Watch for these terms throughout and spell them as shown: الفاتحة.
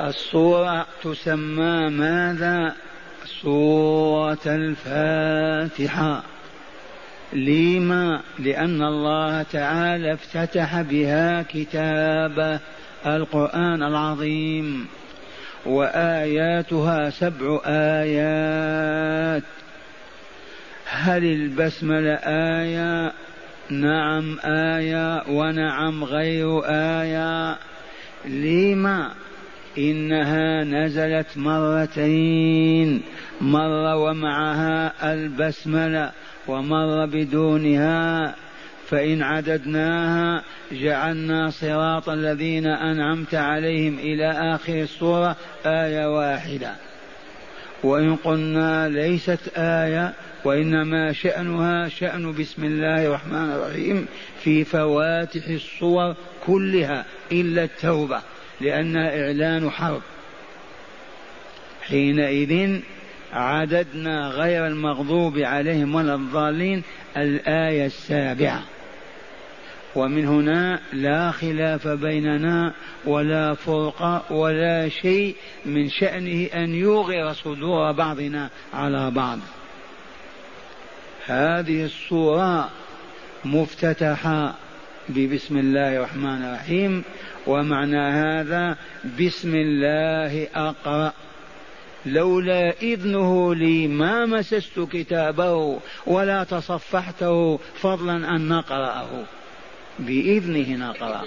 الصورة تسمى ماذا؟ سورة الفاتحة. لما؟ لأن الله تعالى افتتح بها كتابه القرآن العظيم، وآياتها 7 آيات. هل البسملة آية؟ نعم آية، ونعم غير آية. لما؟ إنها نزلت مرتين، مرة ومعها البسملة ومرة بدونها، فإن عددناها جعلنا صراط الذين أنعمت عليهم إلى آخر السورة آية 1. وإن قلنا ليست آية وإنما شأنها شأن بسم الله الرحمن الرحيم في فواتح السور كلها إلا التوبة لأنها إعلان حرب، حينئذ عددنا غير المغضوب عليهم ولا الضالين الآية 7. ومن هنا لا خلاف بيننا ولا فرق ولا شيء من شأنه أن يغير صدور بعضنا على بعض. هذه السورة مفتتحة ببسم الله الرحمن الرحيم، ومعنى هذا بسم الله أقرأ، لولا إذنه لي ما مسست كتابه ولا تصفحته، فضلا أن نقرأه. بإذنه نقرأ،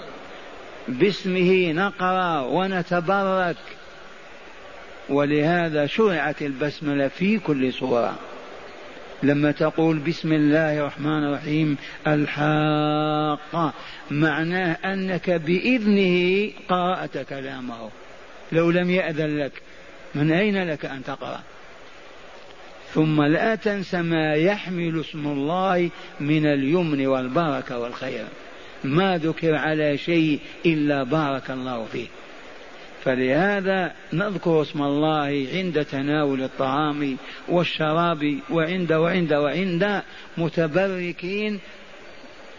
باسمه نقرأ ونتبرك. ولهذا شرعت البسملة في كل سورة. لما تقول بسم الله الرحمن الرحيم الحاقة، معناه أنك بإذنه قرأت كلامه، لو لم يأذن لك من أين لك أن تقرأ؟ ثم لا تنس ما يحمل اسم الله من اليمن والبركة والخير، ما ذكر على شيء إلا بارك الله فيه. فلهذا نذكر اسم الله عند تناول الطعام والشراب وعند وعند وعند متبركين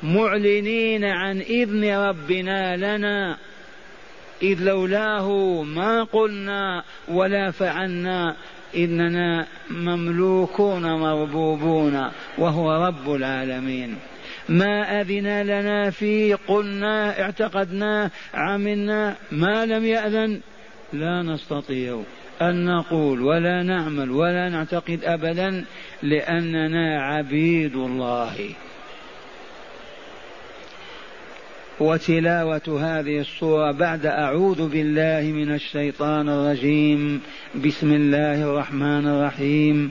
معلنين عن إذن ربنا لنا، إذ لولاه ما قلنا ولا فعلنا، إننا مملوكون مربوبون وهو رب العالمين. ما أذن لنا فيه قلنا اعتقدنا عملنا، ما لم يأذن لا نستطيع أن نقول ولا نعمل ولا نعتقد أبدا، لأننا عبيد الله. وتلاوة هذه السورة بعد أعوذ بالله من الشيطان الرجيم، بسم الله الرحمن الرحيم،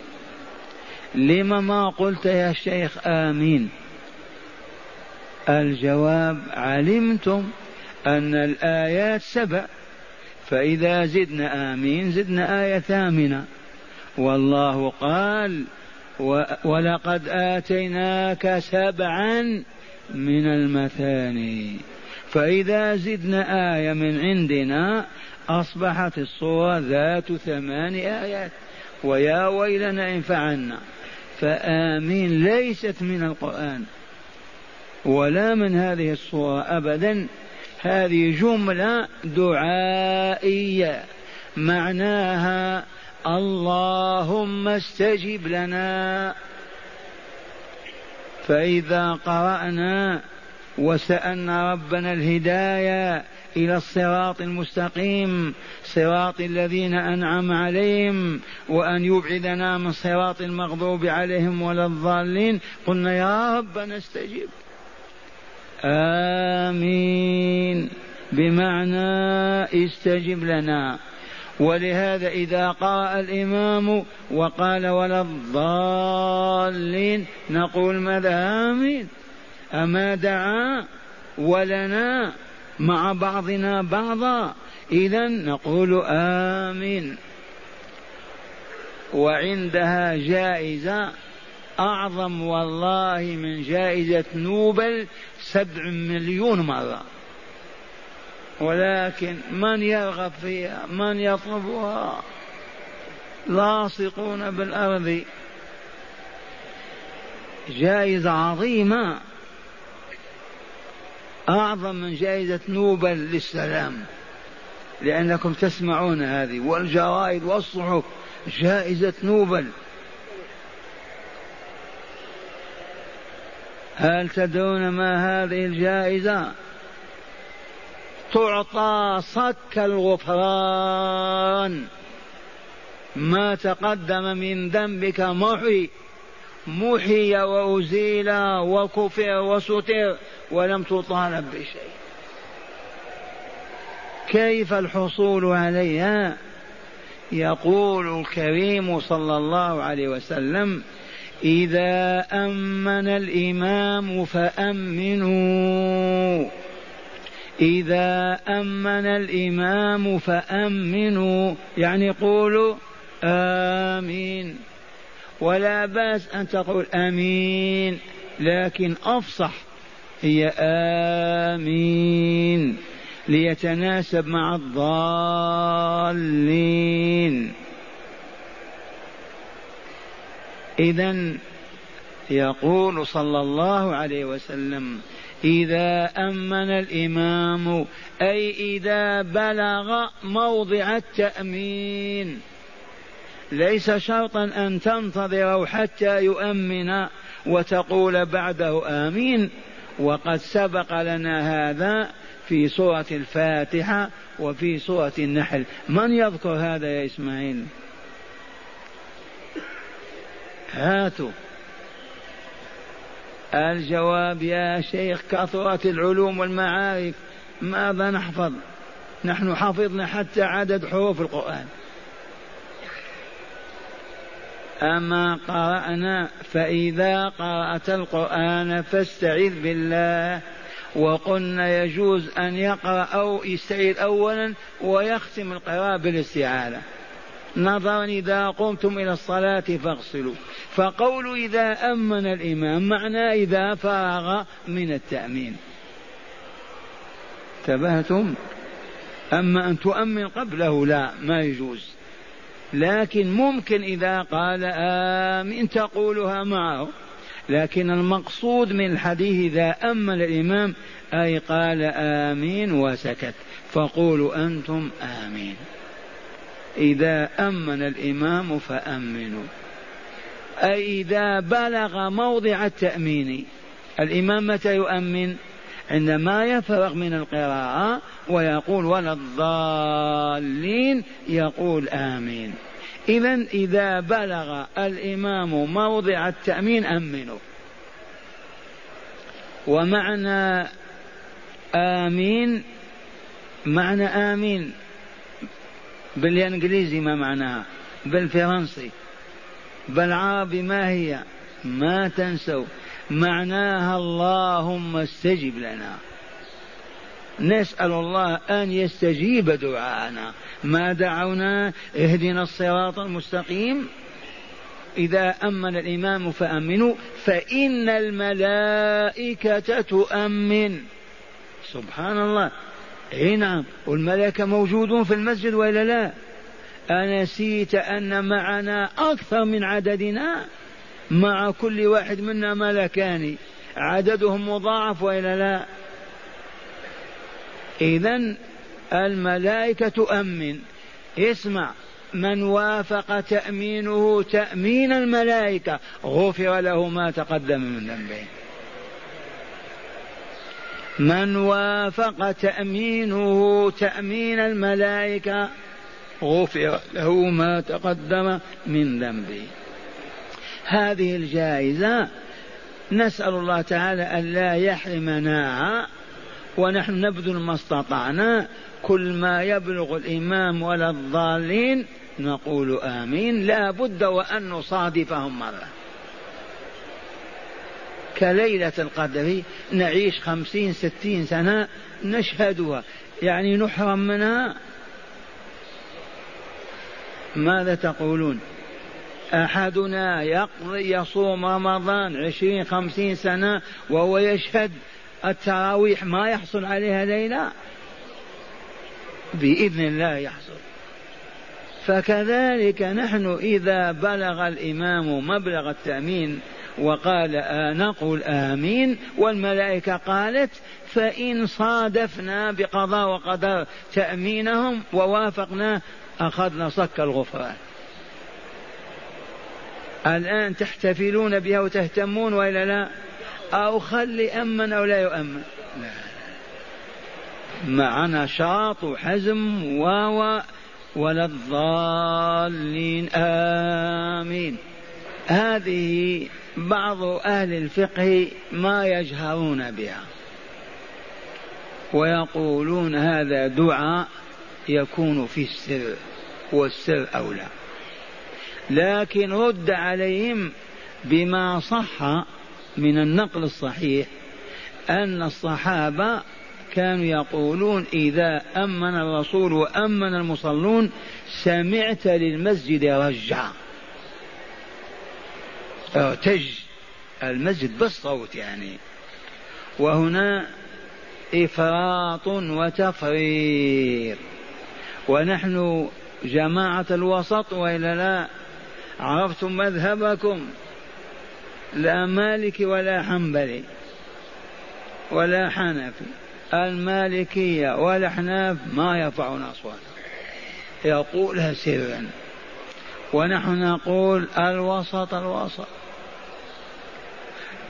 لما ما قلت يا شيخ آمين؟ الجواب علمتم أن الآيات 7، فإذا زدنا آمين زدنا آية 8. والله قال ولقد آتيناك 7 من المثاني، فإذا زدنا آية من عندنا أصبحت الصورة ذات 8 آيات، ويا ويلنا إن فعلنا. فآمين ليست من القرآن ولا من هذه الصورة أبدا، هذه جملة دعائية معناها اللهم استجب لنا. فإذا قرأنا وسألنا ربنا الهداية إلى الصراط المستقيم، صراط الذين أنعم عليهم، وأن يبعدنا من صراط المغضوب عليهم ولا الضالين، قلنا يا ربنا استجب. آمين بمعنى استجب لنا. ولهذا إذا قرأ الإمام وقال ولا الضالين نقول ماذا؟ آمين. أما دعا ولنا مع بعضنا بعضا إذا نقول آمين. وعندها جائزة أعظم والله من جائزة نوبل 7 مليون مرة، ولكن من يرغب فيها؟ من يطلبها؟ لاصقون بالأرض. جائزة عظيمة أعظم من جائزة نوبل للسلام، لأنكم تسمعون هذه والجرائد والصحف جائزة نوبل. هل تدرون ما هذه الجائزة؟ تعطى صك الغفران، ما تقدم من ذنبك محي وأزيل وكفر وستر ولم تطالب بشيء. كيف الحصول عليها؟ يقول الكريم صلى الله عليه وسلم: إذا أمن الإمام فأمنوا، إذا أمن الإمام فأمنوا، يعني قولوا آمين. ولا بأس أن تقول آمين، لكن أفصح هي آمين ليتناسب مع الضالين. إذن يقول صلى الله عليه وسلم: إذا أمن الإمام، أي إذا بلغ موضع التأمين. ليس شرطا أن تنتظر حتى يؤمن وتقول بعده آمين، وقد سبق لنا هذا في سورة الفاتحة وفي سورة النحل. من يذكر هذا يا إسماعيل؟ هاتوا الجواب يا شيخ، كثرت العلوم والمعارف ماذا نحفظ؟ نحن حفظنا حتى عدد حروف القرآن، أما قرأنا فإذا قرأت القرآن فاستعذ بالله. وقلنا يجوز أن يقرأ أو يستعيذ أولا ويختم القراءة بالاستعاذة، نظرا إذا قمتم إلى الصلاة فاغسلوا. فقولوا إذا أمن الإمام معناه إذا فرغ من التأمين. انتبهتم؟ أما أن تؤمن قبله لا، ما يجوز، لكن ممكن إذا قال آمين تقولها معه. لكن المقصود من الحديث إذا أمن الإمام أي قال آمين وسكت، فقولوا أنتم آمين. إذا أمن الإمام فأمنوا، أي إذا بلغ موضع التأمين. الإمام متى يؤمن؟ عندما يفرغ من القراءة ويقول ولا الضالين، يقول آمين. إذن إذا بلغ الإمام موضع التأمين أمنوا. ومعنى آمين، معنى آمين بالإنجليزي ما معناها، بالفرنسي، بالعربي ما هي، ما تنسوا، معناها اللهم استجب لنا. نسأل الله أن يستجيب دعاءنا ما دعونا، اهدنا الصراط المستقيم. إذا أمن الإمام فأمنوا، فإن الملائكة تؤمن. سبحان الله، نعم، والملائكة موجودون في المسجد وإلا لا؟ أنسيت أن معنا أكثر من عددنا؟ مع كل واحد منا ملكان، عددهم مضاعف وإلا لا؟ إذن الملائكة تؤمن. اسمع، من وافق تأمينه تأمين الملائكة غفر له ما تقدم من ذنبه. من وافق تأمينه تأمين الملائكة غفر له ما تقدم من ذنبه. هذه الجائزة نسأل الله تعالى أن لا يحرمناها، ونحن نبذل ما استطعنا. كل ما يبلغ الإمام ولا الضالين نقول آمين، لا بد وأن نصادفهم مرة. كليلة القدر نعيش 50-60 سنة نشهدها، يعني نحرم منها؟ ماذا تقولون؟ أحدنا يقضي يصوم رمضان 20 50 سنة وهو يشهد التراويح ما يحصل عليها ليلة؟ بإذن الله يحصل. فكذلك نحن إذا بلغ الإمام مبلغ التأمين وقال نقول آمين والملائكة قالت، فإن صادفنا بقضاء وقدر تأمينهم ووافقنا أخذنا صك الغفران. الآن تحتفلون بها وتهتمون وإلا لا؟ أو خلي أمن أو لا يؤمن؟ لا، معنا شاط وحزم ولا الضالين آمين. هذه بعض أهل الفقه ما يجهرون بها ويقولون هذا دعاء يكون في السر والسر أولى، لكن رد عليهم بما صح من النقل الصحيح أن الصحابة كانوا يقولون إذا أمن الرسول وأمن المصلون سمعت للمسجد رجع، ارتج المسجد بالصوت يعني. وهنا إفراط وتفريط، ونحن جماعة الوسط وإلا لا؟ عرفتم مذهبكم، لا مالكي ولا حنبلي ولا حنفي. المالكية والأحناف ما يرفعون أصواتهم، يقولها سرا، ونحن نقول الوسط الوسط.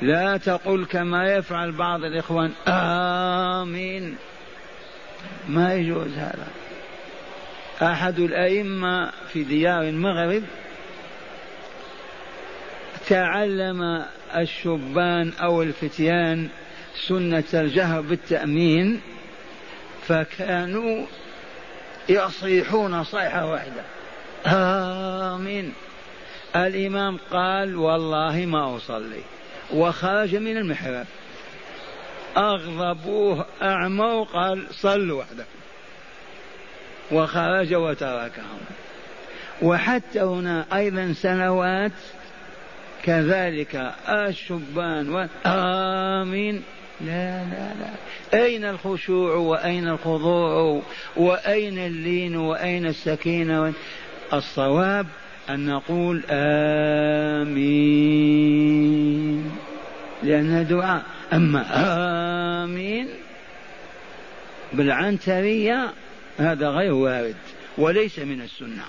لا تقول كما يفعل بعض الإخوان آمين، ما يجوز هذا. أحد الأئمة في ديار المغرب تعلم الشبان أو الفتيان سنة الجهر بالتأمين، فكانوا يصيحون صيحة واحدة آمين. الإمام قال والله ما أصلي، وخرج من المحراب. أغضبوه أعموا، قال صلوا وحده، وخرج وتركهم. وحتى هنا أيضا سنوات كذلك الشبان آمين. لا لا لا، أين الخشوع وأين الخضوع وأين اللين وأين السكينة؟ الصواب أن نقول آمين لأنها دعاء. أما آمين بالعنترية هذا غير وارد وليس من السنة.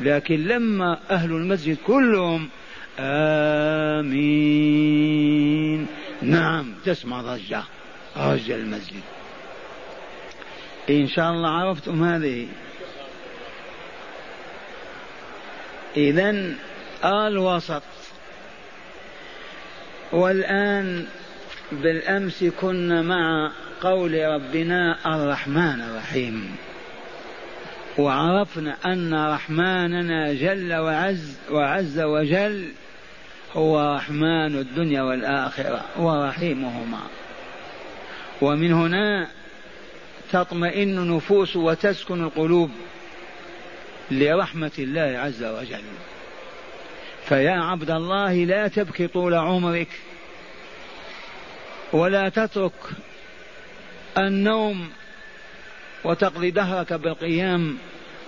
لكن لما أهل المسجد كلهم آمين، نعم تسمع ضجة، رجع المسجد. إن شاء الله عرفتم هذه. إذن الوسط. والآن بالأمس كنا مع قول ربنا الرحمن الرحيم، وعرفنا أن رحماننا جل وعز وجل هو رحمن الدنيا والآخرة ورحيمهما، ومن هنا تطمئن النفوس وتسكن القلوب لرحمة الله عز وجل. فيا عبد الله لا تبكي طول عمرك، ولا تترك النوم وتقضي دهرك بالقيام،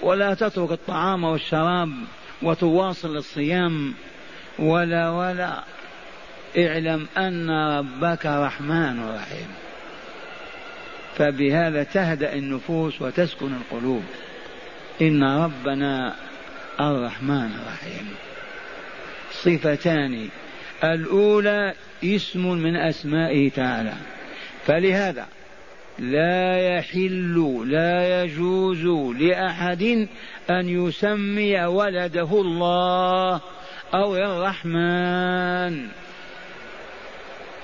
ولا تترك الطعام والشراب وتواصل الصيام، ولا اعلم أن ربك رحمن رحيم. فبهذا تهدأ النفوس وتسكن القلوب، إن ربنا الرحمن الرحيم. صفتان، الأولى اسم من أسمائه تعالى، فلهذا لا يحل لا يجوز لأحد أن يسمي ولده الله أو الرحمن،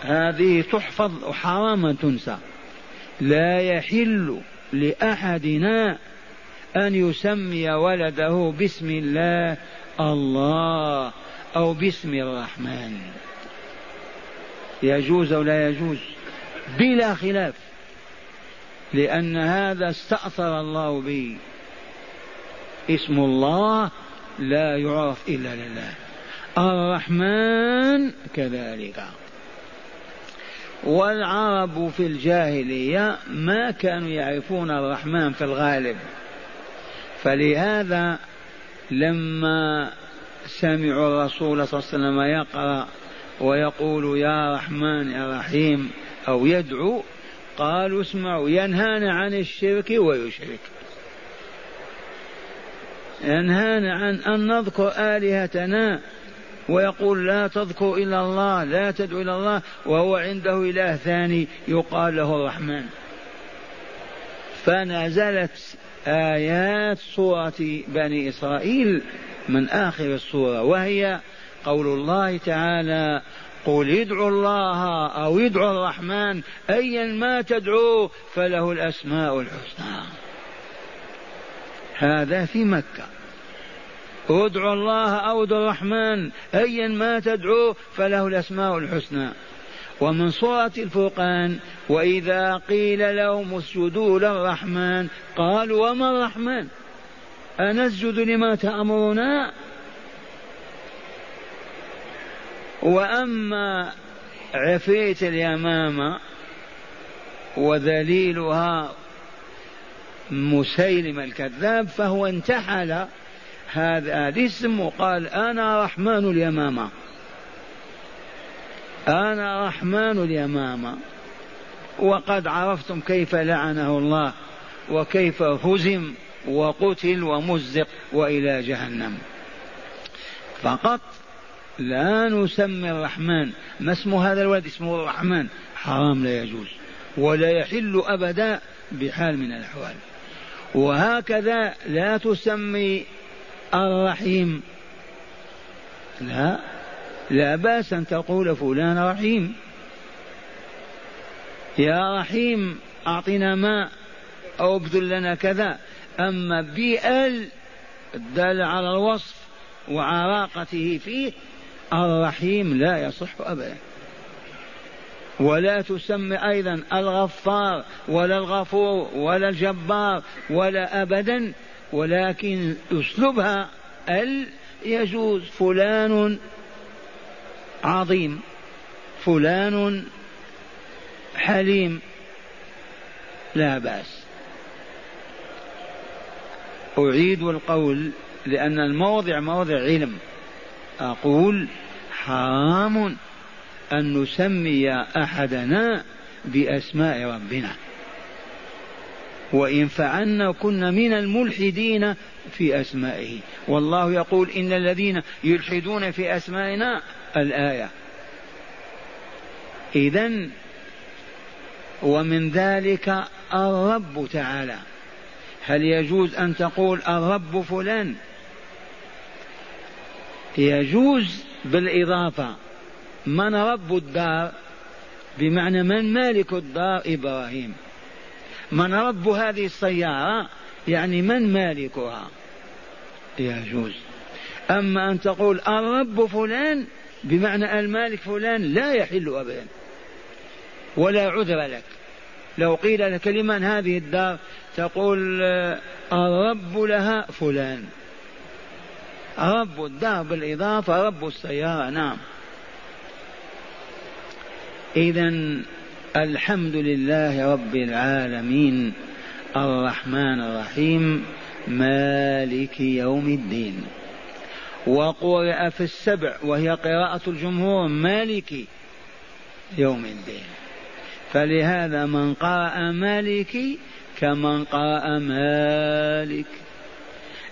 هذه تحفظ وحرام تنسى. لا يحل لأحدنا أن يسمي ولده باسم الله الله أو باسم الرحمن، يجوز أو لا يجوز بلا خلاف، لأن هذا استأثر الله به اسم الله لا يعرف إلا لله. الرحمن كذلك. والعرب في الجاهلية ما كانوا يعرفون الرحمن في الغالب، فلهذا لما سمعوا الرسول صلى الله عليه وسلم يقرأ ويقول يا رحمن يا رحيم أو يدعو، قالوا اسمعوا، ينهانا عن الشرك ويشرك، ينهانا عن أن نذكر آلهتنا ويقول لا تذكر إلا الله، لا تدعو إلا الله، وهو عنده إله ثاني يقال له الرحمن. فنزلت آيات سورة بني إسرائيل من آخر السورة، وهي قول الله تعالى قل ادعوا الله أو ادعوا الرحمن أيا ما تدعوه فله الأسماء الحسنى. هذا في مكة، ادعوا الله أو ادعوا الرحمن أيا ما تدعوه فله الأسماء الحسنى. ومن سورة الفرقان وإذا قيل لهم اسجدوا للرحمن قالوا وما الرحمن أنسجد لما تأمرنا. وأما عفريت اليمامة وذليلها مسيلم الكذاب فهو انتحل هذا الاسم وقال أنا رحمن اليمامة، أنا رحمن اليمامة. وقد عرفتم كيف لعنه الله وكيف هزم وقتل ومزق وإلى جهنم. فقط لا نسمي الرحمن، ما اسم هذا الولد اسمه الرحمن، حرام لا يجوز ولا يحل أبدا بحال من الأحوال. وهكذا لا تسمي الرحيم، لا بأس أن تقول فلان رحيم، يا رحيم أعطنا ماء أو ابذل لنا كذا. أما بأل الدال على الوصف وعراقته فيه الرحيم لا يصح أبدا. ولا تسمي أيضا الغفار ولا الغفور ولا الجبار ولا أبدا، ولكن أسلبها ال يجوز، فلان عظيم، فلان حليم، لا بأس. أعيد القول لأن الموضع موضع علم. أقول حرام أن نسمي أحدنا بأسماء ربنا، وإن فعلنا كنا من الملحدين في أسمائه، والله يقول إن الذين يلحدون في أسمائنا الآية. إذن ومن ذلك الرب تعالى، هل يجوز أن تقول الرب فلان؟ يجوز بالإضافة. من رب الدار بمعنى من مالك الدار؟ إبراهيم. من رب هذه السيارة يعني من مالكها؟ يجوز. أما أن تقول الرب فلان بمعنى المالك فلان لا يحل أبدا ولا عذر لك. لو قيل لك لمن هذه الدار تقول الرب لها فلان، رب الدار بالإضافة، رب السيارة. نعم. إذن الحمد لله رب العالمين الرحمن الرحيم مالك يوم الدين. وقرأ في السبع وهي قراءة الجمهور مالك يوم الدين، فلهذا من قرأ مالك كمن قرأ مالك،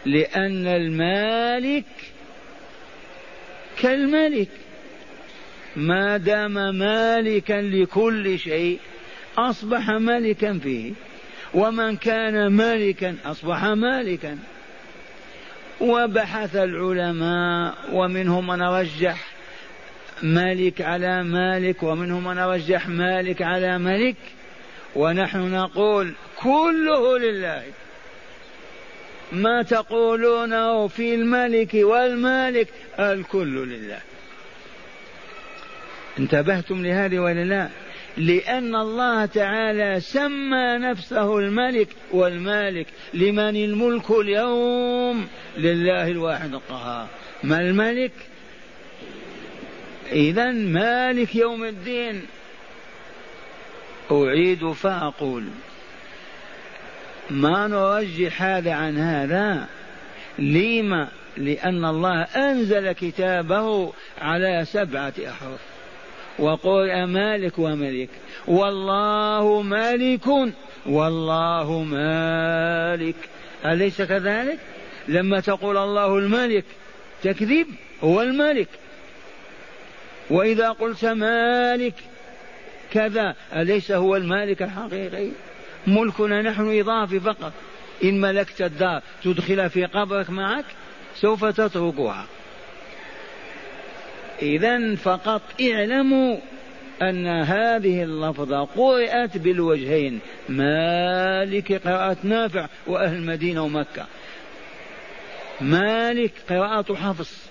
لأن المالك كالملك، ما دام مالكا لكل شيء أصبح مالكا فيه، ومن كان مالكا أصبح مالكا. وبحث العلماء ومنهم من رجح مالك على مالك ومنهم من رجح مالك على ملك، ونحن نقول كله لله. ما تقولونه في الملك والمالك الكل لله. انتبهتم لهذه ولا لا؟ لأن الله تعالى سمى نفسه الملك والمالك. لمن الملك اليوم؟ لله الواحد القهار. ما الملك؟ إذا مالك يوم الدين. أعيد فأقول ما نرجح هذا عن هذا. لما؟ لأن الله أنزل كتابه على 7 أحرف، وقرأ مالك وملك. والله مالك، والله مالك، أليس كذلك؟ لما تقول الله الملك تكذب، هو الملك. وإذا قلت مالك كذا، أليس هو المالك الحقيقي؟ ملكنا نحن إضافي فقط. إن ملكت الدار تدخل في قبرك معك، سوف تتركها. إذن فقط اعلموا أن هذه اللفظة قرأت بالوجهين، مالك قراءة نافع وأهل المدينة ومكة، مالك قراءة حفص،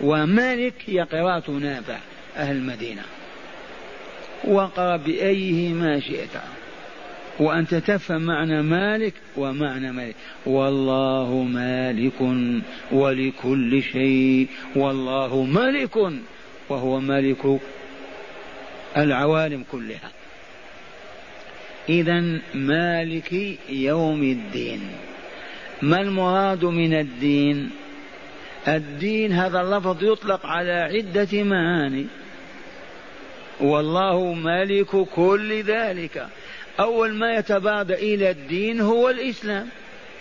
ومالك هي قراءة نافع أهل المدينة. وقرأ بأيهما شئت وأنت تفهم معنى مالك ومعنى مالك. والله مالك ولكل شيء، والله ملك وهو ملك العوالم كلها. إذن مالك يوم الدين. ما المراد من الدين؟ الدين هذا اللفظ يطلق على عدة معاني، والله مالك كل ذلك. أول ما يتبادر إلى الدين هو الإسلام،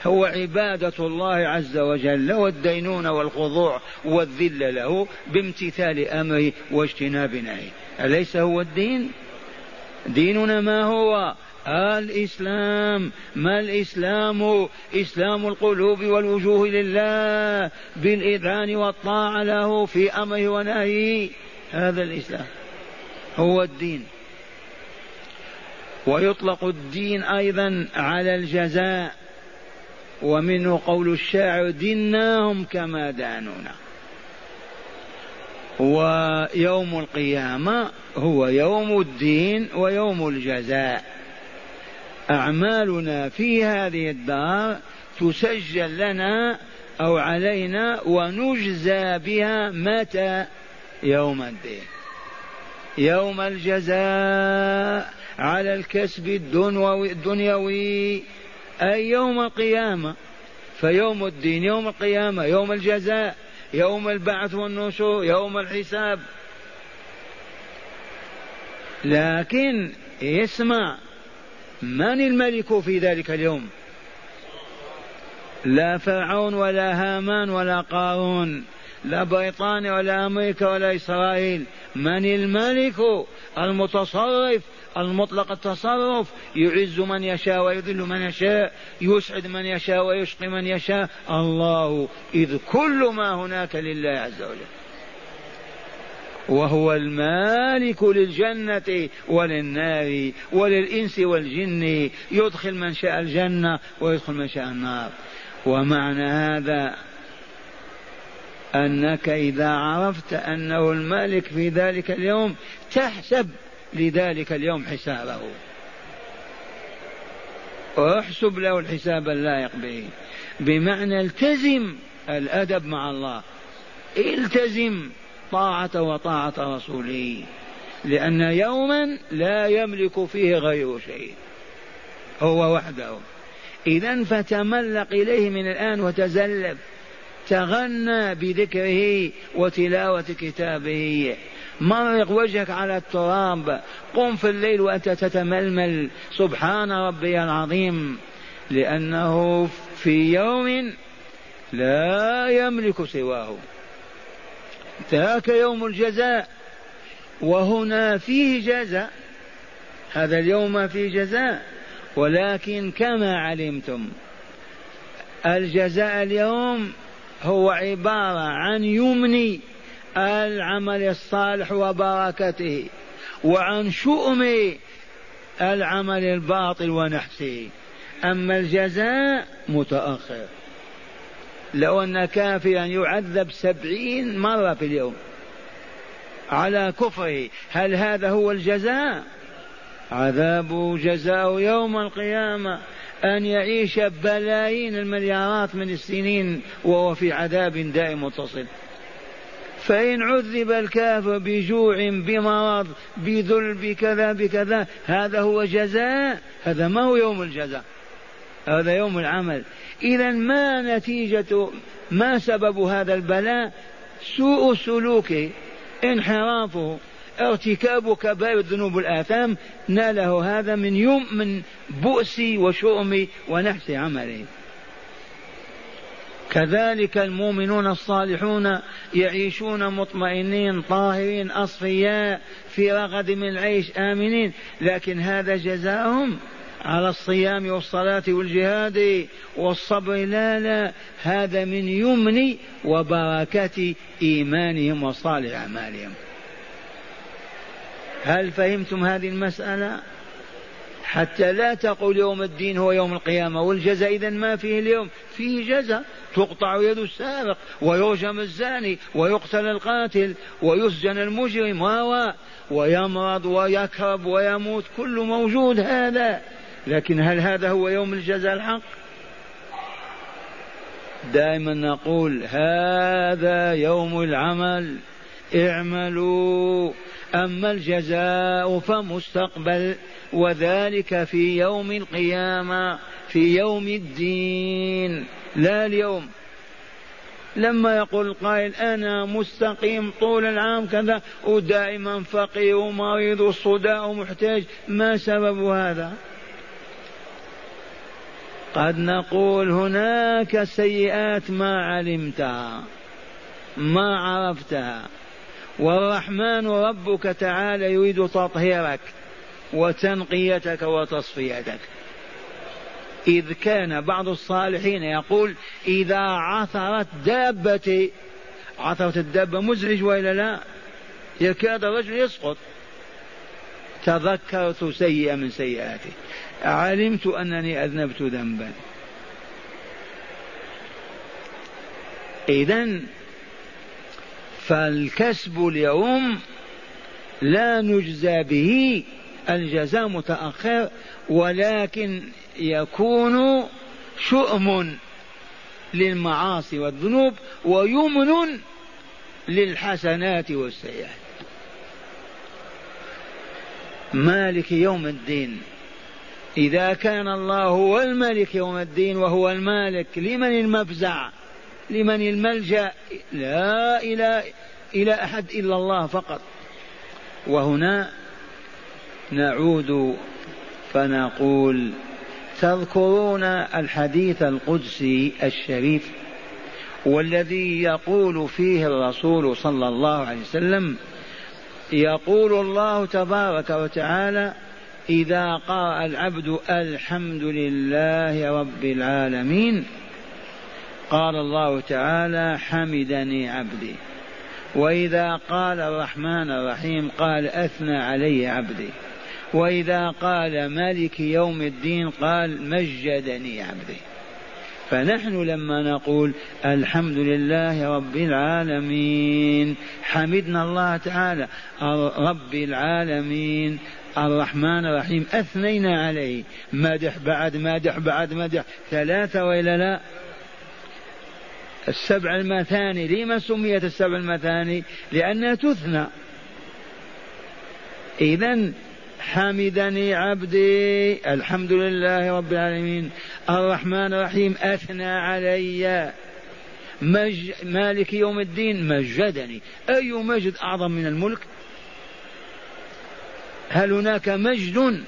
هو عبادة الله عز وجل والدينونة والخضوع والذل له بامتثال أمره واجتناب نهيه. أليس هو الدين؟ ديننا ما هو؟ الإسلام. ما الإسلام؟ إسلام القلوب والوجوه لله بالإذعان والطاعة له في أمره ونهيه، هذا الإسلام هو الدين. ويطلق الدين أيضا على الجزاء، ومنه قول الشاعر ديناهم كما دانونا. ويوم القيامة هو يوم الدين ويوم الجزاء. أعمالنا في هذه الدار تسجل لنا أو علينا ونجزى بها. متى؟ يوم الدين، يوم الجزاء على الكسب الدنيوي، أي يوم القيامة. فيوم الدين يوم القيامة، يوم الجزاء يوم البعث والنشور، يوم الحساب. لكن اسمع، من الملك في ذلك اليوم؟ لا فرعون ولا هامان ولا قارون، لا بريطانيا ولا أمريكا ولا إسرائيل. من الملك؟ المتصرف المطلق التصرف، يعز من يشاء ويذل من يشاء، يسعد من يشاء ويشقي من يشاء، الله. إذ كل ما هناك لله عز وجل، وهو المالك للجنة وللنار وللإنس والجن، يدخل من شاء الجنة ويدخل من شاء النار. ومعنى هذا أنك إذا عرفت أنه المالك في ذلك اليوم تحسب لذلك اليوم حسابه، واحسب له الحساب اللائق به. بمعنى التزم الأدب مع الله، التزم طاعة وطاعة رسوله، لأن يوما لا يملك فيه غير شيء، هو وحده. إذن فتملق إليه من الآن وتزلف، تغنى بذكره وتلاوة كتابه، مرق وجهك على التراب، قم في الليل وأنت تتململ سبحان ربي العظيم، لأنه في يوم لا يملك سواه، ذاك يوم الجزاء. وهنا فيه جزاء، هذا اليوم فيه جزاء، ولكن كما علمتم الجزاء اليوم هو عبارة عن يمن العمل الصالح وبركته، وعن شؤم العمل الباطل ونحسه. أما الجزاء متأخر. لو أن كافرا يعذب 70 مرة في اليوم على كفره، هل هذا هو الجزاء؟ عذابه جزاء يوم القيامة أن يعيش بلايين المليارات من السنين وهو في عذاب دائم متصل. فإن عذب الكافر بجوع بمرض بذل بكذا بكذا هذا هو جزاء، هذا ما هو يوم الجزاء، هذا يوم العمل. إذا ما نتيجة ما سبب هذا البلاء؟ سوء سلوكه، انحرافه، ارتكاب كبائر الذنوب والآثام، ناله هذا من يوم من بؤس وشؤم ونحس عمله. كذلك المؤمنون الصالحون يعيشون مطمئنين طاهرين أصفياء في رغد من العيش آمنين، لكن هذا جزاؤهم على الصيام والصلاة والجهاد والصبر؟ لا، هذا من يمن وبركة إيمانهم وصالح أعمالهم. هل فهمتم هذه المسألة؟ حتى لا تقول يوم الدين هو يوم القيامة والجزاء إذن ما فيه اليوم، فيه جزاء، تقطع يد السارق ويرجم الزاني ويقتل القاتل ويسجن المجرم ويمرض ويكرب ويموت، كل موجود هذا، لكن هل هذا هو يوم الجزاء الحق؟ دائما نقول هذا يوم العمل اعملوا، أما الجزاء فمستقبل، وذلك في يوم القيامة في يوم الدين لا اليوم. لما يقول القائل أنا مستقيم طول العام كذا ودائما فقير ومريض وصداع ومحتاج، ما سبب هذا؟ قد نقول هناك سيئات ما علمتها ما عرفتها، والرحمن ربك تعالى يريد تطهيرك وتنقيتك وتصفيتك. إذ كان بعض الصالحين يقول إذا عثرت دابتي، عثرت الدابة مزعج وإلا لا؟ يكاد الرجل يسقط، تذكرت سيئة من سيئاتي، علمت أنني أذنبت ذنبا. إذن فالكسب اليوم لا نجزى به، الجزاء متأخر، ولكن يكون شؤم للمعاصي والذنوب ويمن للحسنات والسيئات. مالك يوم الدين، إذا كان الله هو الملك يوم الدين وهو المالك، لمن المفزع؟ لمن الملجأ؟ لا إلى أحد إلا الله فقط. وهنا نعود فنقول تذكرون الحديث القدسي الشريف والذي يقول فيه الرسول صلى الله عليه وسلم، يقول الله تبارك وتعالى إذا قرأ العبد الحمد لله رب العالمين، قال الله تعالى حمدني عبدي، وإذا قال الرحمن الرحيم قال أثنى علي عبدي، وإذا قال مالك يوم الدين قال مجدني عبدي. فنحن لما نقول الحمد لله رب العالمين حمدنا الله تعالى، رب العالمين، الرحمن الرحيم أثنينا عليه، مدح بعد مدح بعد مدح، ثلاثة وإلا لا؟ السبع المثاني، لما سميت السبع المثاني؟ لأنها تثنى. إذن حمدني عبدي الحمد لله رب العالمين، الرحمن الرحيم أثنى علي، مالك يوم الدين مجدني. أي مجد أعظم من الملك؟ هل هناك مجد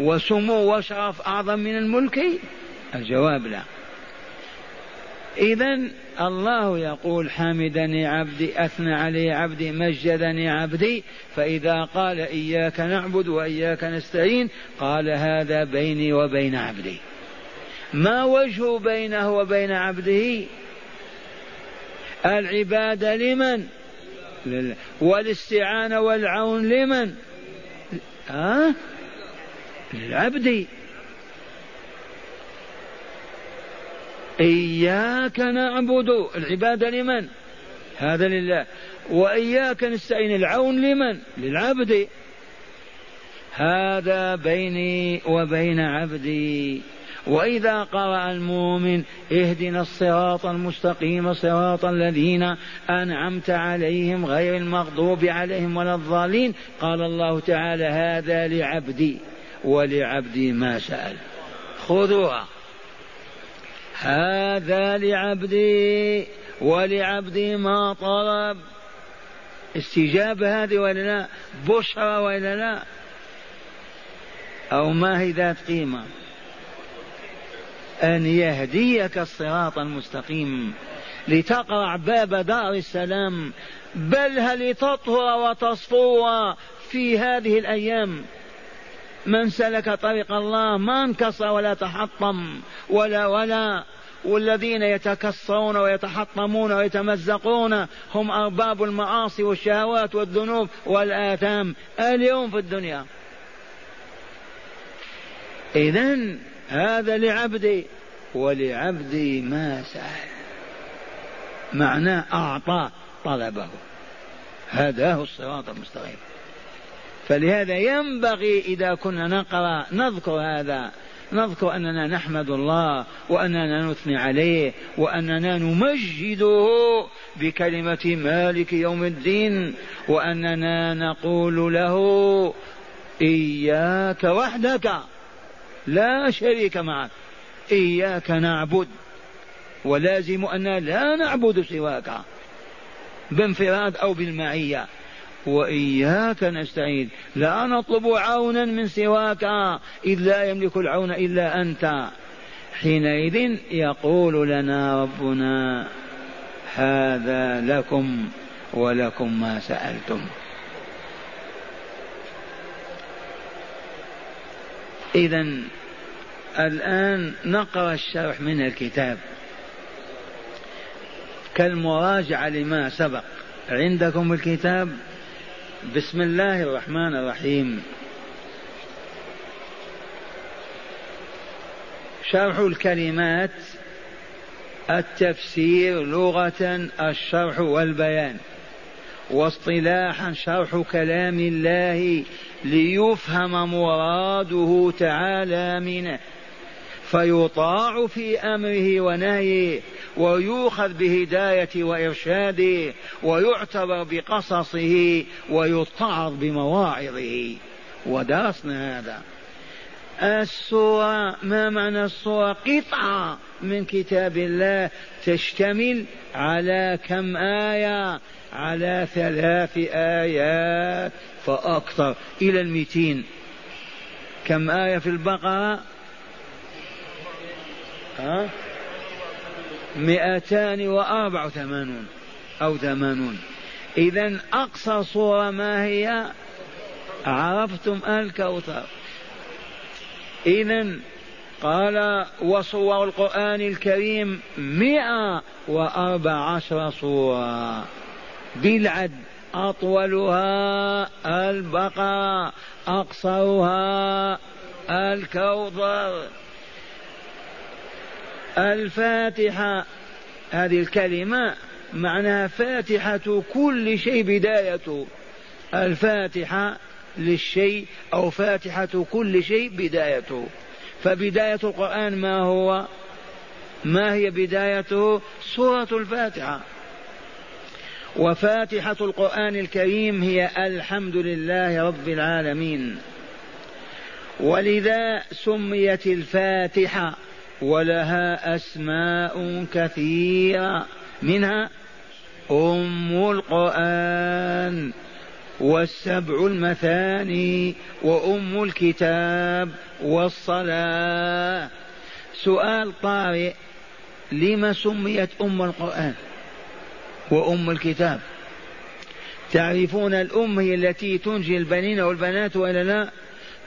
وسمو وشرف أعظم من الملك؟ الجواب لا. إذن الله يقول حمدني عبدي أثنى علي عبدي مجدني عبدي. فإذا قال إياك نعبد وإياك نستعين قال هذا بيني وبين عبدي. ما وجه بينه وبين عبده؟ العبادة لمن؟ لله. والاستعانة والعون لمن؟ للعبد. إياك نعبد، العبادة لمن؟ هذا لله. وإياك نستعين، العون لمن؟ للعبد. هذا بيني وبين عبدي. وإذا قرأ المؤمن اهدنا الصراط المستقيم صراط الذين أنعمت عليهم غير المغضوب عليهم ولا الضالين قال الله تعالى هذا لعبدي ولعبدي ما سأل. خذوها هذا لعبدي ولعبدي ما طلب. استجابة هذه ولا لا؟ بشرى ولا لا؟ أو ما هي ذات قيمة؟ أن يهديك الصراط المستقيم لتقرع باب دار السلام، بل هل تطهر وتصفو في هذه الأيام. من سلك طريق الله ما انكسر ولا تحطم ولا والذين يتكسرون ويتحطمون ويتمزقون هم أرباب المعاصي والشهوات والذنوب والآثام اليوم في الدنيا. إذن هذا لعبدي ولعبدي ما سأل، معناه أعطى طلبه، هداه الصراط المستقيم. فلهذا ينبغي إذا كنا نقرأ نذكر هذا، نذكر أننا نحمد الله وأننا نثني عليه وأننا نمجده بكلمة مالك يوم الدين، وأننا نقول له إياك وحدك لا شريك معك، إياك نعبد، ولازم أن لا نعبد سواك بانفراد أو بالمعية، وإياك نستعين لا نطلب عونا من سواك إذ لا يملك العون إلا أنت. حينئذ يقول لنا ربنا هذا لكم ولكم ما سألتم. إذن الآن نقرأ الشرح من الكتاب كالمراجعة لما سبق. عندكم الكتاب بسم الله الرحمن الرحيم. شرح الكلمات التفسير لغة الشرح والبيان، واصطلاحا شرح كلام الله ليفهم مراده تعالى منه فيطاع في أمره ونهيه ويؤخذ بهدايته وإرشاده ويعتبر بقصصه ويتعظ بمواعظه. ودرسنا هذا. السورة، ما معنى السورة؟ قطعة من كتاب الله تشتمل على كم آية؟ على 3 آيات فأكثر، إلى 200. كم آية في البقرة؟ 284 أو 80. إذن أقصى صورة ما هي؟ عرفتم الكوثر. إذن قال وصور القرآن الكريم 114 صورة بالعد، أطولها البقرة، أقصرها الكوثر. الفاتحة هذه الكلمة معناها فاتحة كل شيء بدايته، الفاتحة للشيء أو فاتحة كل شيء بدايته. فبداية القرآن ما هو؟ ما هي بدايته؟ سورة الفاتحة. وفاتحة القرآن الكريم هي الحمد لله رب العالمين، ولذا سميت الفاتحة ولها أسماء كثيرة، منها أم القرآن والسبع المثاني وأم الكتاب والصلاة. سؤال طارئ، لما سميت أم القرآن وأم الكتاب؟ تعرفون الأم هي التي تنجي البنين والبنات ولا لا؟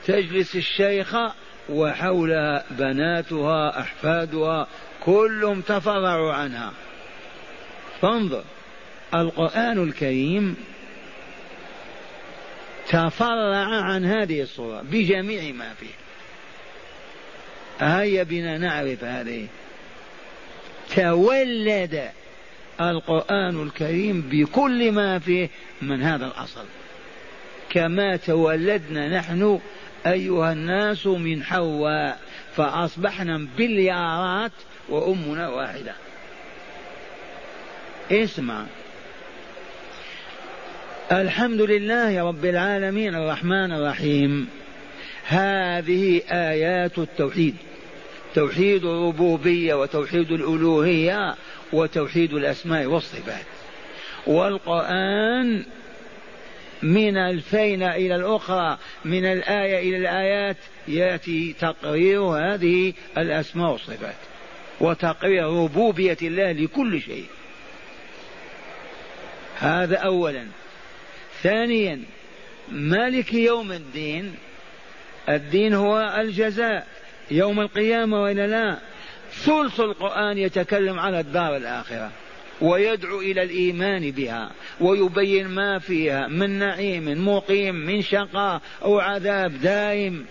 تجلس الشيخة وحولها بناتها أحفادها كلهم تفرعوا عنها. فانظر، القرآن الكريم تفرع عن هذه الصورة بجميع ما فيه. هيا بنا نعرف هذه. تولد القرآن الكريم بكل ما فيه من هذا الأصل كما تولدنا نحن أيها الناس من حواء، فأصبحنا بليارات وأمنا واحدة. اسمع، الحمد لله رب العالمين الرحمن الرحيم. هذه آيات التوحيد، توحيد الربوبية وتوحيد الألوهية وتوحيد الأسماء والصفات. والقرآن من الفين إلى الأخرى، من الآية إلى الآيات، يأتي تقرير هذه الأسماء والصفات وتقرير ربوبية الله لكل شيء. هذا أولا. ثانيا، مالك يوم الدين، الدين هو الجزاء يوم القيامة وإلا لا. ثلث القرآن يتكلم على الدار الآخرة ويدعو إلى الإيمان بها ويبين ما فيها من نعيم مقيم، من شقاء أو عذاب دائم،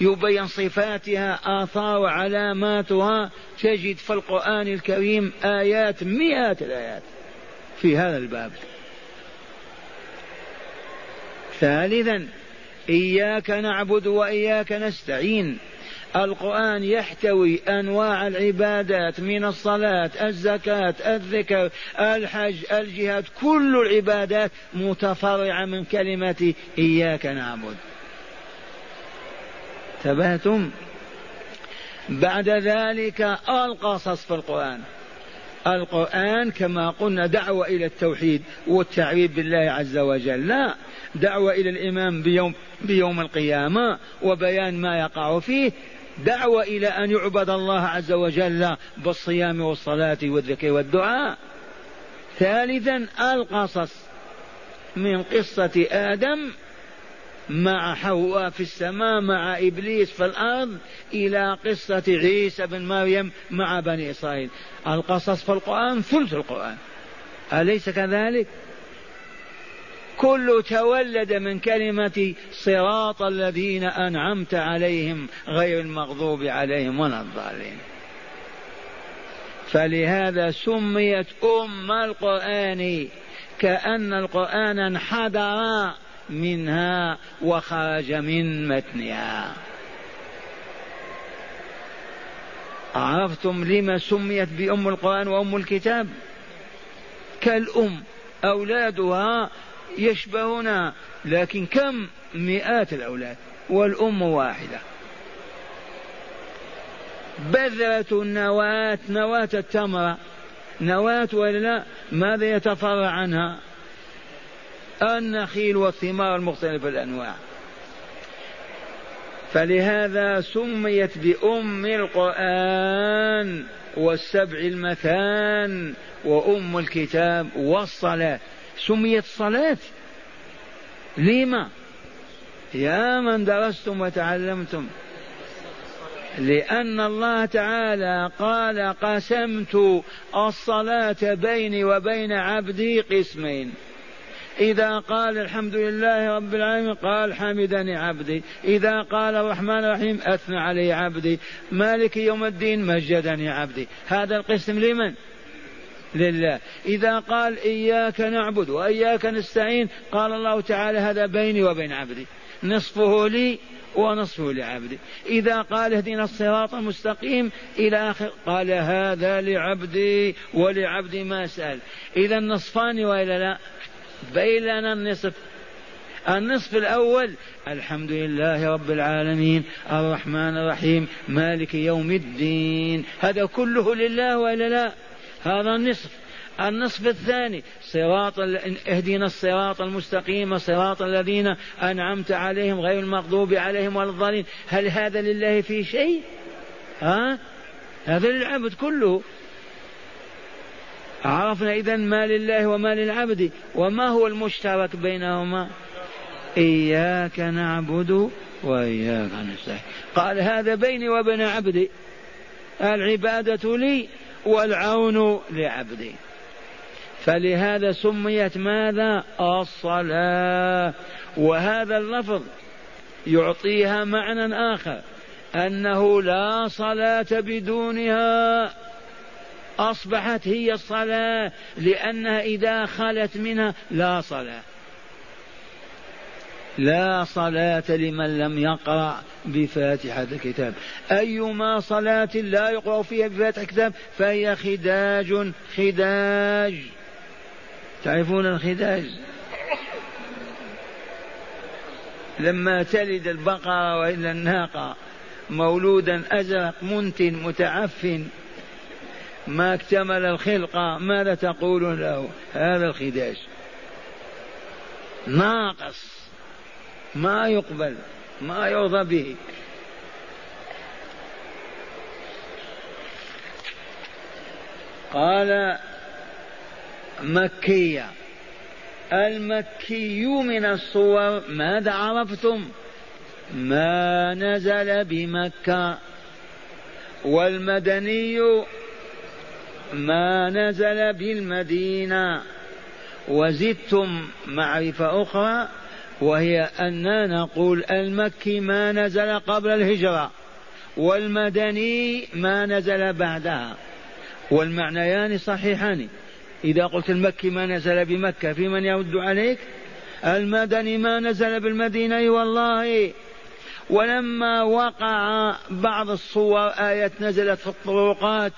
يبين صفاتها، آثار، علاماتها. تجد في القرآن الكريم آيات، مئات الآيات في هذا الباب. ثالثا، إياك نعبد وإياك نستعين. القرآن يحتوي أنواع العبادات من الصلاة، الزكاة، الذكر، الحج، الجهاد، كل العبادات متفرعة من كلمة إياك نعبد. تبهتم. بعد ذلك القصص في القرآن. القرآن كما قلنا دعوة إلى التوحيد والتعريف بالله عز وجل، لا دعوة إلى الإيمان بيوم القيامة وبيان ما يقع فيه، دعوة إلى أن يعبد الله عز وجل بالصيام والصلاة والذكر والدعاء. ثالثا، القصص، من قصة آدم مع حواء في السماء مع إبليس في الأرض إلى قصة عيسى بن مريم مع بني إسرائيل. القصص في القرآن ثلث القرآن، أليس كذلك؟ كل تولد من كلمة صراط الذين أنعمت عليهم غير المغضوب عليهم ولا الضالين. فلهذا سميت أم القرآن، كأن القرآن انحدر منها وخرج من متنها. عرفتم لما سميت بأم القرآن وأم الكتاب؟ كالأم أولادها يشبهنا، لكن كم؟ مئات الأولاد، والأم واحدة. بذرة النواة، نواة التمرة، نواة ولا ماذا يتفرع عنها؟ النخيل والثمار المختلفة الأنواع. فلهذا سميت بأم القرآن والسبع المثان وأم الكتاب والصلاة. سميت الصلاة لما؟ يا من درستم وتعلمتم، لأن الله تعالى قال قسمت الصلاة بيني وبين عبدي قسمين. إذا قال الحمد لله رب العالمين قال حمدني عبدي، إذا قال الرحمن الرحيم أثنى علي عبدي، مالك يوم الدين مجدني عبدي. هذا القسم لمن؟ لله. إذا قال إياك نعبد وإياك نستعين قال الله تعالى هذا بيني وبين عبدي، نصفه لي ونصفه لعبدي. إذا قال اهدنا الصراط المستقيم إلى آخر قال هذا لعبدي ولعبدي ما سأل. إذا نصفان وإلا لا؟ بيننا النصف. النصف الأول الحمد لله رب العالمين الرحمن الرحيم مالك يوم الدين، هذا كله لله وإلا لا؟ هذا النصف. النصف الثاني صراط اهدنا الصراط المستقيم صراط الذين أنعمت عليهم غير المغضوب عليهم ولا الضالين. هل هذا لله في شيء؟ ها؟ هذا للعبد كله. عرفنا إذن ما لله وما للعبد، وما هو المشترك بينهما؟ إياك نعبد وإياك نستعين. قال هذا بيني وبين عبدي، العبادة لي والعون لعبدي. فلهذا سميت ماذا؟ الصلاة. وهذا اللفظ يعطيها معنى آخر، أنه لا صلاة بدونها، أصبحت هي الصلاة، لأنها إذا خلت منها لا صلاة. لا صلاة لمن لم يقرأ بفاتحة الكتاب. أيما صلاة لا يقرأ فيها بفاتحة الكتاب فهي خداج. خداج، تعرفون الخداج؟ لما تلد البقرة وإلا الناقة مولودا أزرق منتن متعفن ما اكتمل الخلقة، ماذا تقول له؟ هذا الخداج ناقص، ما يقبل، ما يرضى به. قال مكية. المكي من الصور ماذا عرفتم؟ ما نزل بمكة. والمدني ما نزل بالمدينة. وزدتم معرفة أخرى وهي أننا نقول المكي ما نزل قبل الهجرة، والمدني ما نزل بعدها، والمعنيان صحيحان. إذا قلت المكي ما نزل بمكة في من يرد عليك؟ المدني ما نزل بالمدينة والله. ولما وقع بعض الصور آية نزلت في الطرقات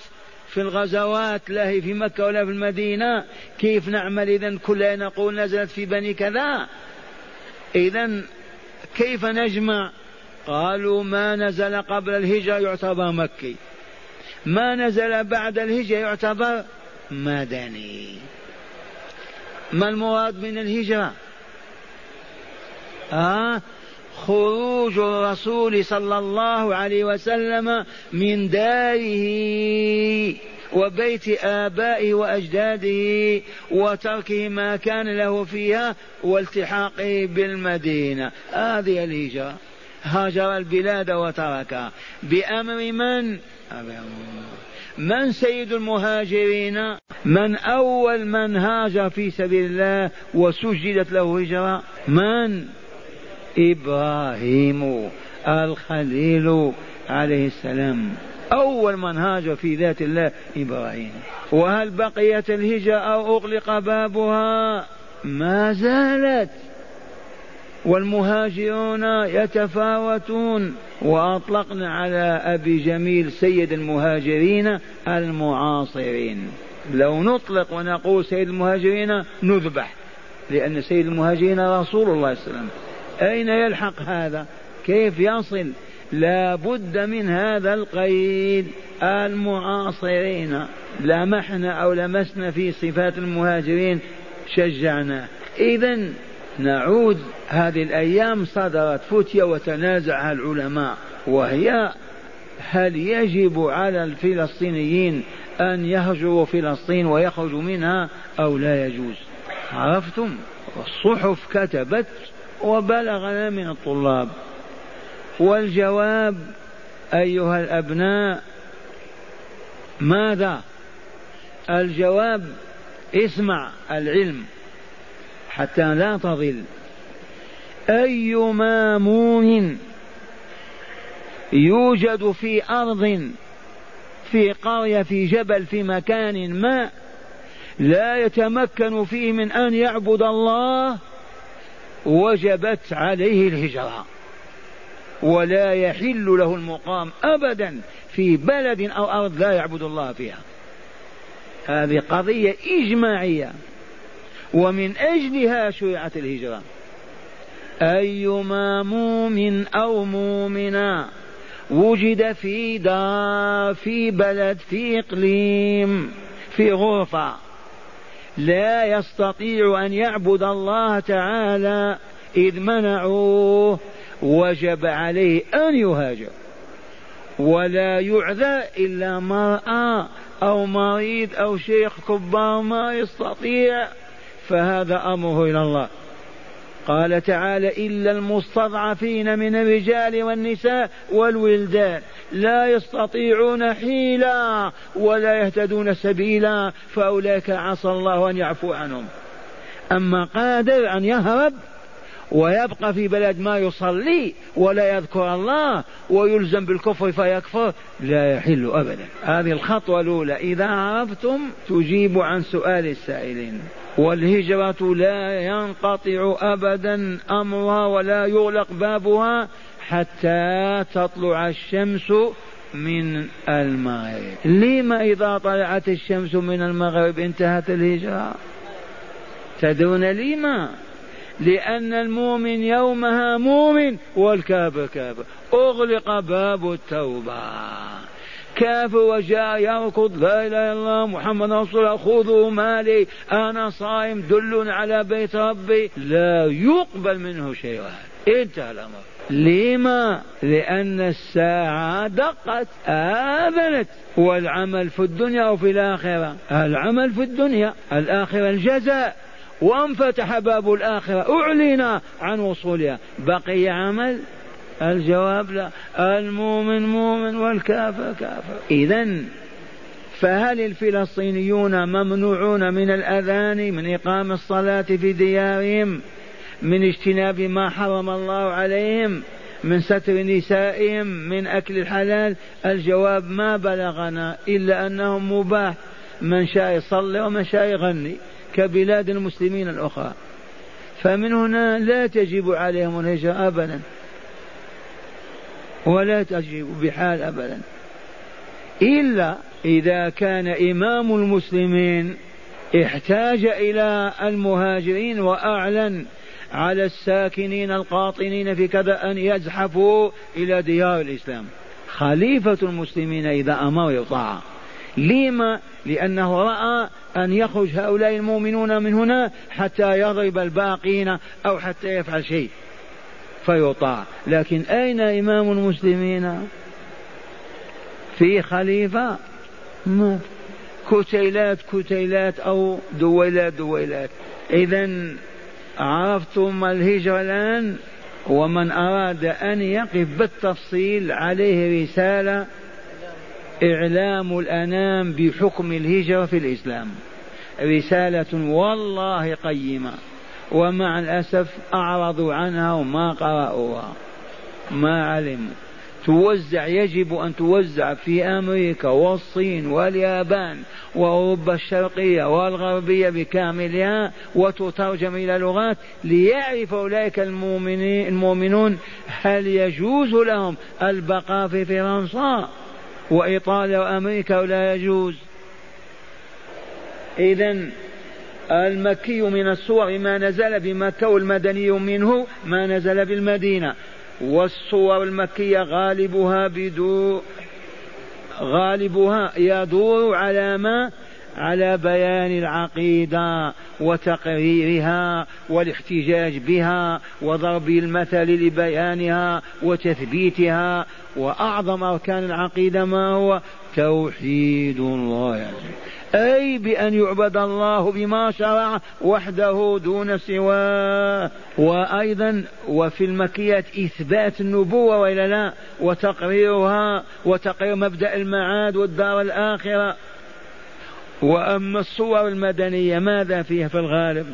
في الغزوات، لا هي في مكة ولا في المدينة، كيف نعمل إذن؟ كلنا نقول نزلت في بني كذا، إذن كيف نجمع؟ قالوا ما نزل قبل الهجرة يعتبر مكي، ما نزل بعد الهجرة يعتبر مدني. ما المراد من الهجرة؟ خروج الرسول صلى الله عليه وسلم من داره وبيت آبائه وأجداده وتركه ما كان له فيها والتحاقه بالمدينة، هذه الهجرة. هاجر البلاد وتركها بأمر من؟ من سيد المهاجرين؟ من أول من هاجر في سبيل الله وسجلت له هجرة؟ من؟ إبراهيم الخليل عليه السلام. أول من هاجر في ذات الله إبراهيم. وهل بقيت الهجرة أو أغلق بابها؟ ما زالت. والمهاجرون يتفاوتون. وأطلقنا على أبي جميل سيد المهاجرين المعاصرين. لو نطلق ونقول سيد المهاجرين نذبح، لأن سيد المهاجرين رسول الله صلى الله عليه وسلم. أين يلحق هذا؟ كيف يصل؟ لا بد من هذا القيد. المعاصرين لمحنا أو لمسنا في صفات المهاجرين شجعنا. إذن نعود. هذه الأيام صدرت فتية وتنازعها العلماء، وهي هل يجب على الفلسطينيين أن يهجروا فلسطين ويخرجوا منها أو لا يجوز؟ عرفتم؟ الصحف كتبت وبلغنا من الطلاب. والجواب أيها الأبناء ماذا؟ الجواب اسمع العلم حتى لا تضل. أيما مؤمن يوجد في أرض، في قرية، في جبل، في مكان ما لا يتمكن فيه من أن يعبد الله وجبت عليه الهجرة، ولا يحل له المقام أبدا في بلد أو أرض لا يعبد الله فيها. هذه قضية إجماعية، ومن أجلها شرعت الهجرة. أيما مؤمن أو مؤمنة وجد في دار، في بلد، في إقليم، في غرفة لا يستطيع أن يعبد الله تعالى إذ منعوه، وجب عليه أن يهاجر. ولا يعذر إلا مرأة أو مريض أو شيخ كبار ما يستطيع، فهذا أمره إلى الله. قال تعالى إلا المستضعفين من الرجال والنساء والولدان لا يستطيعون حيلة ولا يهتدون سبيلا فأولئك عسى الله أن يعفو عنهم. أما قادر أن يهرب ويبقى في بلد ما يصلي ولا يذكر الله ويلزم بالكفر فيكفر، لا يحل أبدا. هذه الخطوة الأولى. إذا عرفتم تجيب عن سؤال السائلين. والهجرة لا ينقطع أبدا أمرها ولا يغلق بابها حتى تطلع الشمس من المغرب. لما إذا طلعت الشمس من المغرب انتهت الهجرة؟ تدرون لما؟ لأن المؤمن يومها مؤمن والكافر كافر، أغلق باب التوبة. كافر وجاء يركض لا إله إلا الله محمد رسول الله، خذوا مالي أنا صائم دل على بيت ربي، لا يقبل منه شيء، انتهى الأمر. لما؟ لأن الساعة دقت آذنت. والعمل في الدنيا وفي الآخرة، العمل في الدنيا، الآخرة الجزاء، وانفتح باب الآخرة أعلن عن وصولها. بقي عمل؟ الجواب لا، المؤمن مؤمن والكافر كافر. إذن فهل الفلسطينيون ممنوعون من الأذان، من إقام الصلاة في ديارهم، من اجتناب ما حرم الله عليهم، من ستر نسائهم، من أكل الحلال؟ الجواب ما بلغنا إلا أنهم مباح، من شاء يصلي ومن شاء يغني كبلاد المسلمين الأخرى. فمن هنا لا تجب عليهم الهجرة أبدا، ولا تجب بحال أبدا، إلا إذا كان إمام المسلمين احتاج إلى المهاجرين وأعلن على الساكنين القاطنين في كذا أن يزحفوا إلى ديار الإسلام. خليفة المسلمين إذا أمر يطاع. لما؟ لأنه رأى أن يخرج هؤلاء المؤمنون من هنا حتى يضرب الباقين أو حتى يفعل شيء فيطاع. لكن أين إمام المسلمين؟ في خليفة؟ ما كتيلات كتيلات أو دويلات دويلات. إذن عرفتم الهجرة الآن. ومن أراد أن يقف بالتفصيل عليه رسالة إعلام الأنام بحكم الهجرة في الإسلام، رسالة والله قيمة، ومع الأسف أعرضوا عنها وما قرأوها ما علموا. توزع، يجب أن توزع في أمريكا والصين واليابان وأوروبا الشرقية والغربية بكاملها، وتترجم إلى لغات ليعرف أولئك المؤمنون هل يجوز لهم البقاء في فرنسا وإيطاليا وأمريكا ولا يجوز. إذن المكي من السور ما نزل بمكة، والمدني منه ما نزل بالمدينة. والصور المكية غالبها يدور على ما؟ على بيان العقيدة وتقريرها والاحتجاج بها وضرب المثل لبيانها وتثبيتها. وأعظم أركان العقيدة ما هو؟ توحيد الله، أي بأن يعبد الله بما شرع وحده دون سواه. وأيضا وفي المكية إثبات النبوة وإلا لا، وتقريرها وتقرير مبدأ المعاد والدار الآخرة. وأما الصور المدنية ماذا فيها في الغالب؟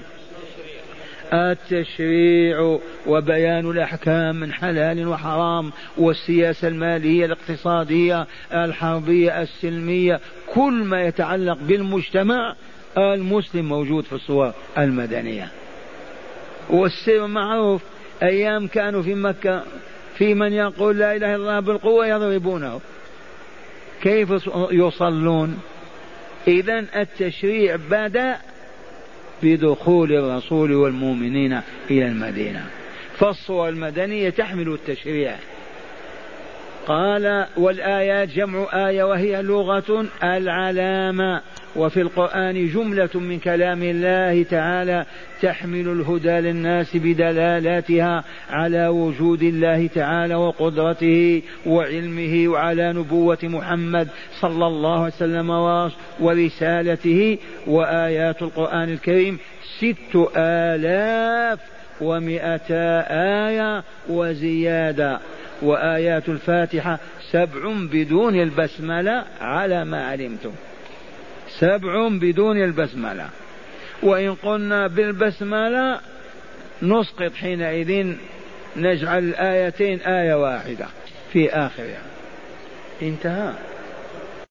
التشريع وبيان الأحكام من حلال وحرام، والسياسة المالية الاقتصادية الحربية السلمية، كل ما يتعلق بالمجتمع المسلم موجود في الصور المدنية. والسر معروف، أيام كانوا في مكة في من يقول لا إله إلا الله بالقوة يضربونه، كيف يصلون؟ إذن التشريع بدأ بدخول الرسول والمؤمنين إلى المدينة، فالصور المدنية تحمل التشريع. قال والآيات جمع آية وهي لغة العلامة، وفي القرآن جملة من كلام الله تعالى تحمل الهدى للناس بدلالاتها على وجود الله تعالى وقدرته وعلمه، وعلى نبوة محمد صلى الله عليه وسلم ورسالته. وآيات القرآن الكريم 6,200 آية وزيادة، وآيات الفاتحة 7 بدون البسملة على ما علمتم، 7 بدون البسملة. وإن قلنا بالبسملة نسقط حينئذ، نجعل الآيتين آية واحدة في آخرها. انتهى.